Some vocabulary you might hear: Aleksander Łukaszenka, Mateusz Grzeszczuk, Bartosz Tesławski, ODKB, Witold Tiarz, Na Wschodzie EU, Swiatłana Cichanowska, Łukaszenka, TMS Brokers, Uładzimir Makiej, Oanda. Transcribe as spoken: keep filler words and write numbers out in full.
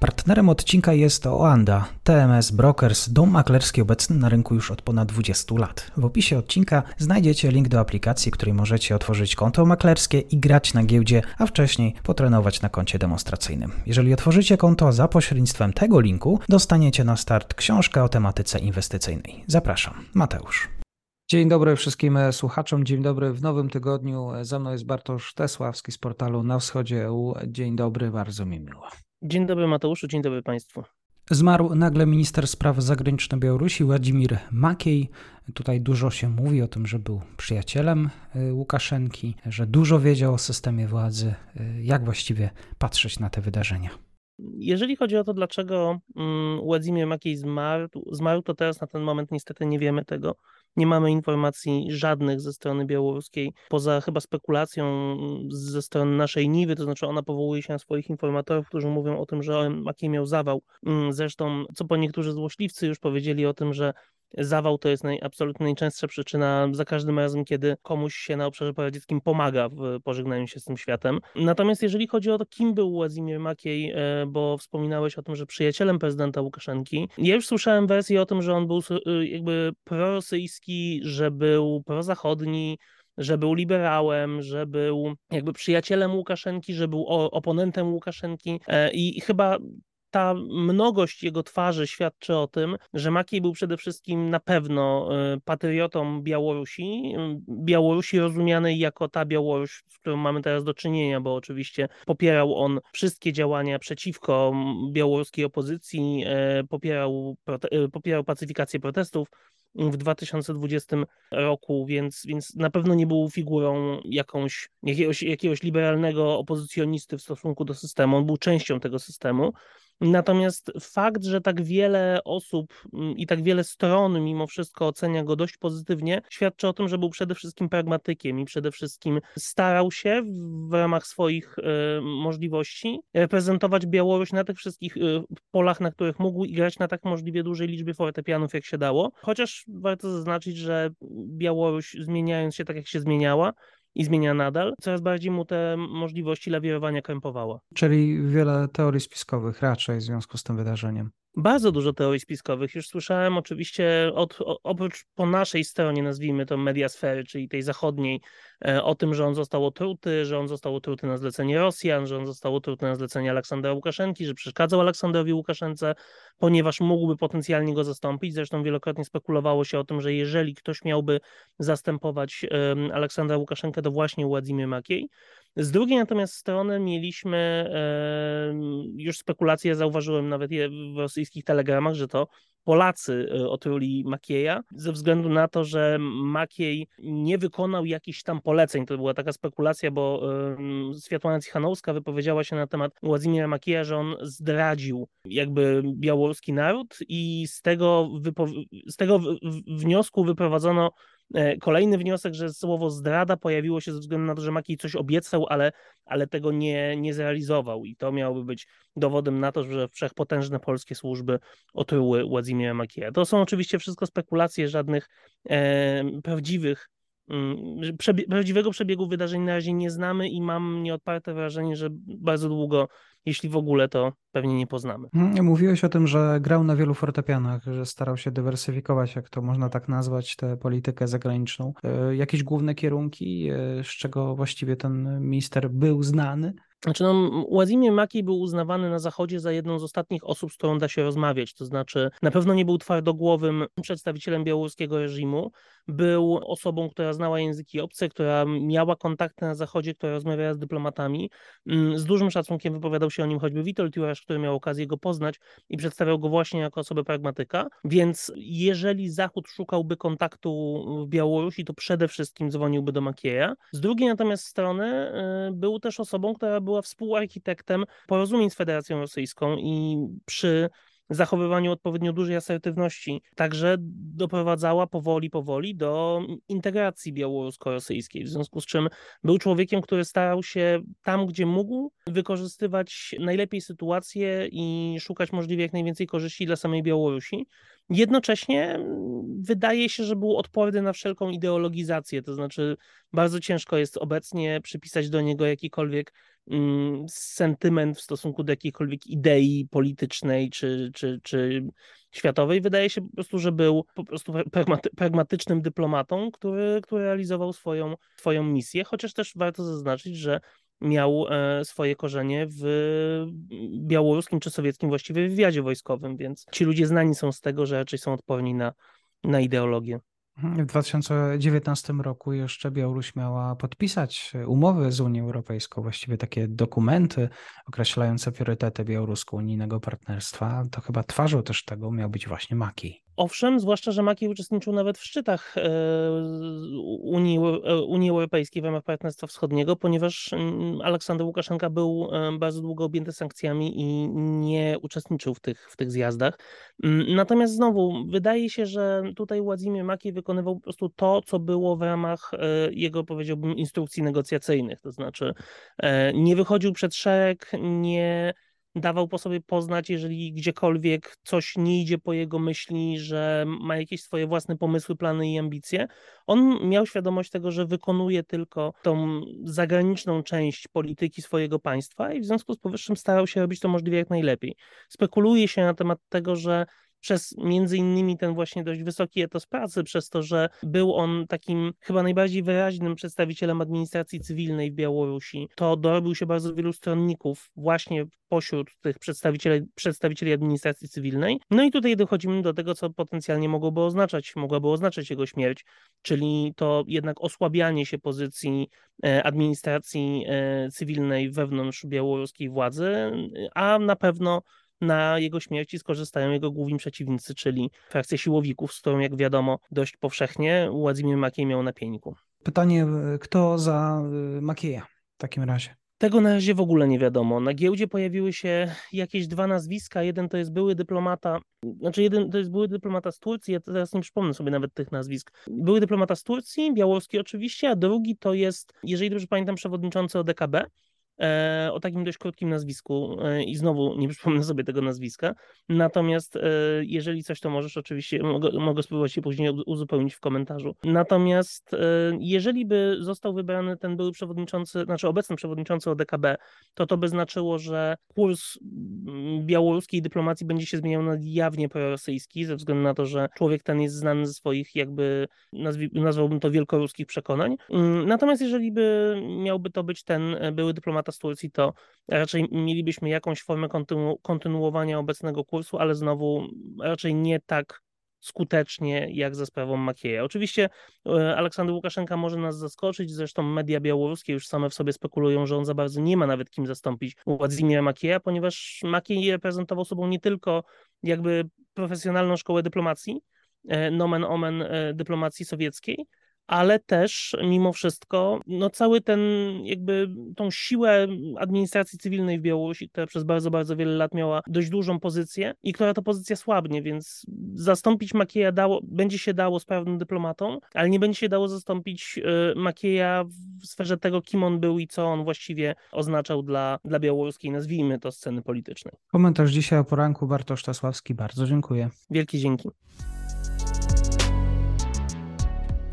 Partnerem odcinka jest Oanda, T M S Brokers, dom maklerski obecny na rynku już od ponad dwudziestu lat. W opisie odcinka znajdziecie link do aplikacji, w której możecie otworzyć konto maklerskie i grać na giełdzie, a wcześniej potrenować na koncie demonstracyjnym. Jeżeli otworzycie konto za pośrednictwem tego linku, dostaniecie na start książkę o tematyce inwestycyjnej. Zapraszam, Mateusz. Dzień dobry wszystkim słuchaczom, dzień dobry w nowym tygodniu. Ze mną jest Bartosz Tesławski z portalu Na Wschodzie E U. Dzień dobry, bardzo mi miło. Dzień dobry Mateuszu, dzień dobry Państwu. Zmarł nagle minister spraw zagranicznych Białorusi Uładzimir Makiej. Tutaj dużo się mówi o tym, że był przyjacielem Łukaszenki, że dużo wiedział o systemie władzy. Jak właściwie patrzeć na te wydarzenia? Jeżeli chodzi o to, dlaczego Uładzimir Makiej zmarł, zmarł, to teraz na ten moment niestety nie wiemy tego. Nie mamy informacji żadnych ze strony białoruskiej, poza chyba spekulacją ze strony naszej Niwy, to znaczy ona powołuje się na swoich informatorów, którzy mówią o tym, że Makiej miał zawał. Zresztą, co po niektórzy złośliwcy już powiedzieli o tym, że zawał to jest naj, absolutnie najczęstsza przyczyna za każdym razem, kiedy komuś się na obszarze poradzieckim pomaga w pożegnaniu się z tym światem. Natomiast jeżeli chodzi o to, kim był Uładzimir Makiej, bo wspominałeś o tym, że przyjacielem prezydenta Łukaszenki, ja już słyszałem wersję o tym, że on był jakby prorosyjski, że był prozachodni, że był liberałem, że był jakby przyjacielem Łukaszenki, że był oponentem Łukaszenki i chyba ta mnogość jego twarzy świadczy o tym, że Makiej był przede wszystkim na pewno patriotą Białorusi, Białorusi rozumianej jako ta Białoruś, z którą mamy teraz do czynienia, bo oczywiście popierał on wszystkie działania przeciwko białoruskiej opozycji, popierał, popierał pacyfikację protestów w dwa tysiące dwudziestym roku, więc, więc na pewno nie był figurą jakąś, jakiegoś, jakiegoś liberalnego opozycjonisty w stosunku do systemu, on był częścią tego systemu. Natomiast fakt, że tak wiele osób i tak wiele stron mimo wszystko ocenia go dość pozytywnie, świadczy o tym, że był przede wszystkim pragmatykiem i przede wszystkim starał się w ramach swoich możliwości reprezentować Białoruś na tych wszystkich polach, na których mógł, i grać na tak możliwie dużej liczbie fortepianów, jak się dało. Chociaż warto zaznaczyć, że Białoruś, zmieniając się tak, jak się zmieniała, i zmienia nadal, coraz bardziej mu te możliwości lawirowania krępowała. Czyli wiele teorii spiskowych raczej w związku z tym wydarzeniem. Bardzo dużo teorii spiskowych. Już słyszałem oczywiście od, oprócz po naszej stronie, nazwijmy to mediasfery, czyli tej zachodniej, o tym, że on został otruty, że on został otruty na zlecenie Rosjan, że on został otruty na zlecenie Aleksandra Łukaszenki, że przeszkadzał Aleksandrowi Łukaszence, ponieważ mógłby potencjalnie go zastąpić. Zresztą wielokrotnie spekulowało się o tym, że jeżeli ktoś miałby zastępować Aleksandra Łukaszenkę, to właśnie Uładzimir Makiej. Z drugiej natomiast strony mieliśmy e, już spekulacje, zauważyłem nawet je w rosyjskich telegramach, że to Polacy otruli Makieja ze względu na to, że Makiej nie wykonał jakichś tam poleceń. To była taka spekulacja, bo e, Swiatłana Cichanowska wypowiedziała się na temat Uładzimira Makieja, że on zdradził jakby białoruski naród i z tego, wypo- z tego w- w- wniosku wyprowadzono kolejny wniosek, że słowo zdrada pojawiło się ze względu na to, że Makiej coś obiecał, ale, ale tego nie, nie zrealizował i to miałoby być dowodem na to, że wszechpotężne polskie służby otruły Uładzimira Makieja. To są oczywiście wszystko spekulacje, żadnych e, prawdziwych Przebie- prawdziwego przebiegu wydarzeń na razie nie znamy i mam nieodparte wrażenie, że bardzo długo, jeśli w ogóle, to pewnie nie poznamy. Mówiłeś o tym, że grał na wielu fortepianach, że starał się dywersyfikować, jak to można tak nazwać, tę politykę zagraniczną. E, jakieś główne kierunki, e, z czego właściwie ten minister był znany? Znaczy, no, Uładzimir Makiej był uznawany na Zachodzie za jedną z ostatnich osób, z którą da się rozmawiać, to znaczy na pewno nie był twardogłowym przedstawicielem białoruskiego reżimu, był osobą, która znała języki obce, która miała kontakty na Zachodzie, która rozmawiała z dyplomatami. Z dużym szacunkiem wypowiadał się o nim choćby Witold Tiarz, który miał okazję go poznać i przedstawiał go właśnie jako osobę pragmatyka, więc jeżeli Zachód szukałby kontaktu w Białorusi, to przede wszystkim dzwoniłby do Makieja. Z drugiej natomiast strony był też osobą, która była współarchitektem porozumień z Federacją Rosyjską i przy zachowywaniu odpowiednio dużej asertywności, także doprowadzała powoli, powoli do integracji białorusko-rosyjskiej, w związku z czym był człowiekiem, który starał się tam, gdzie mógł, wykorzystywać najlepiej sytuację i szukać możliwie jak najwięcej korzyści dla samej Białorusi. Jednocześnie wydaje się, że był odporny na wszelką ideologizację, to znaczy bardzo ciężko jest obecnie przypisać do niego jakikolwiek mm, sentyment w stosunku do jakiejkolwiek idei politycznej czy, czy, czy światowej. Wydaje się po prostu, że był po prostu pragmatycznym dyplomatą, który, który realizował swoją, swoją misję, chociaż też warto zaznaczyć, że miał swoje korzenie w białoruskim czy sowieckim właściwie wywiadzie wojskowym, więc ci ludzie znani są z tego, że raczej są odporni na, na ideologię. W dwa tysiące dziewiętnastym roku jeszcze Białoruś miała podpisać umowy z Unią Europejską, właściwie takie dokumenty określające priorytety białorusko-unijnego partnerstwa. To chyba twarzą też tego miał być właśnie Makiej. Owszem, zwłaszcza że Makiej uczestniczył nawet w szczytach Unii, Unii Europejskiej w ramach Partnerstwa Wschodniego, ponieważ Aleksander Łukaszenka był bardzo długo objęty sankcjami i nie uczestniczył w tych, w tych zjazdach. Natomiast znowu, wydaje się, że tutaj Uładzimir Makiej wykonywał po prostu to, co było w ramach jego, powiedziałbym, instrukcji negocjacyjnych, to znaczy nie wychodził przed szereg, nie dawał po sobie poznać, jeżeli gdziekolwiek coś nie idzie po jego myśli, że ma jakieś swoje własne pomysły, plany i ambicje. On miał świadomość tego, że wykonuje tylko tą zagraniczną część polityki swojego państwa i w związku z powyższym starał się robić to możliwie jak najlepiej. Spekuluje się na temat tego, że przez między innymi ten właśnie dość wysoki etos pracy, przez to, że był on takim chyba najbardziej wyraźnym przedstawicielem administracji cywilnej w Białorusi, to dorobił się bardzo wielu stronników właśnie pośród tych przedstawicieli, przedstawicieli administracji cywilnej. No i tutaj dochodzimy do tego, co potencjalnie mogłoby oznaczać, mogłaby oznaczać jego śmierć, czyli to jednak osłabianie się pozycji administracji cywilnej wewnątrz białoruskiej władzy, a na pewno na jego śmierci skorzystają jego główni przeciwnicy, czyli frakcja siłowików, z którą, jak wiadomo, dość powszechnie Uładzimir Makiej miał na pieńku. Pytanie, kto za Makieja w takim razie? Tego na razie w ogóle nie wiadomo. Na giełdzie pojawiły się jakieś dwa nazwiska. Jeden to jest były dyplomata, znaczy jeden to jest były dyplomata z Turcji, ja teraz nie przypomnę sobie nawet tych nazwisk. Były dyplomata z Turcji, białoruski oczywiście, a drugi to jest, jeżeli dobrze pamiętam, przewodniczący O D K B, o takim dość krótkim nazwisku i znowu nie przypomnę sobie tego nazwiska, natomiast jeżeli coś, to możesz oczywiście, mogę, mogę spróbować się później uzupełnić w komentarzu. Natomiast jeżeli by został wybrany ten były przewodniczący, znaczy obecny przewodniczący O D K B, to to by znaczyło, że kurs białoruskiej dyplomacji będzie się zmieniał na jawnie prorosyjski, ze względu na to, że człowiek ten jest znany ze swoich jakby, nazwi, nazwałbym to wielkoruskich przekonań. Natomiast jeżeli by miałby to być ten były dyplomata z Turcji, to raczej mielibyśmy jakąś formę kontynu- kontynuowania obecnego kursu, ale znowu raczej nie tak skutecznie jak za sprawą Makieja. Oczywiście Aleksander Łukaszenka może nas zaskoczyć, zresztą media białoruskie już same w sobie spekulują, że on za bardzo nie ma nawet kim zastąpić Uładzimira Makieja, ponieważ Makiej reprezentował sobą nie tylko jakby profesjonalną szkołę dyplomacji, nomen omen dyplomacji sowieckiej, ale też mimo wszystko no cały ten jakby tą siłę administracji cywilnej w Białorusi, która przez bardzo, bardzo wiele lat miała dość dużą pozycję i która to pozycja słabnie, więc zastąpić Makieja dało, będzie się dało sprawnym dyplomatą, ale nie będzie się dało zastąpić Makieja w sferze tego, kim on był i co on właściwie oznaczał dla, dla białoruskiej, nazwijmy to, sceny politycznej. Komentarz dzisiaj o poranku. Bartosz Tesławski, bardzo dziękuję. Wielkie dzięki.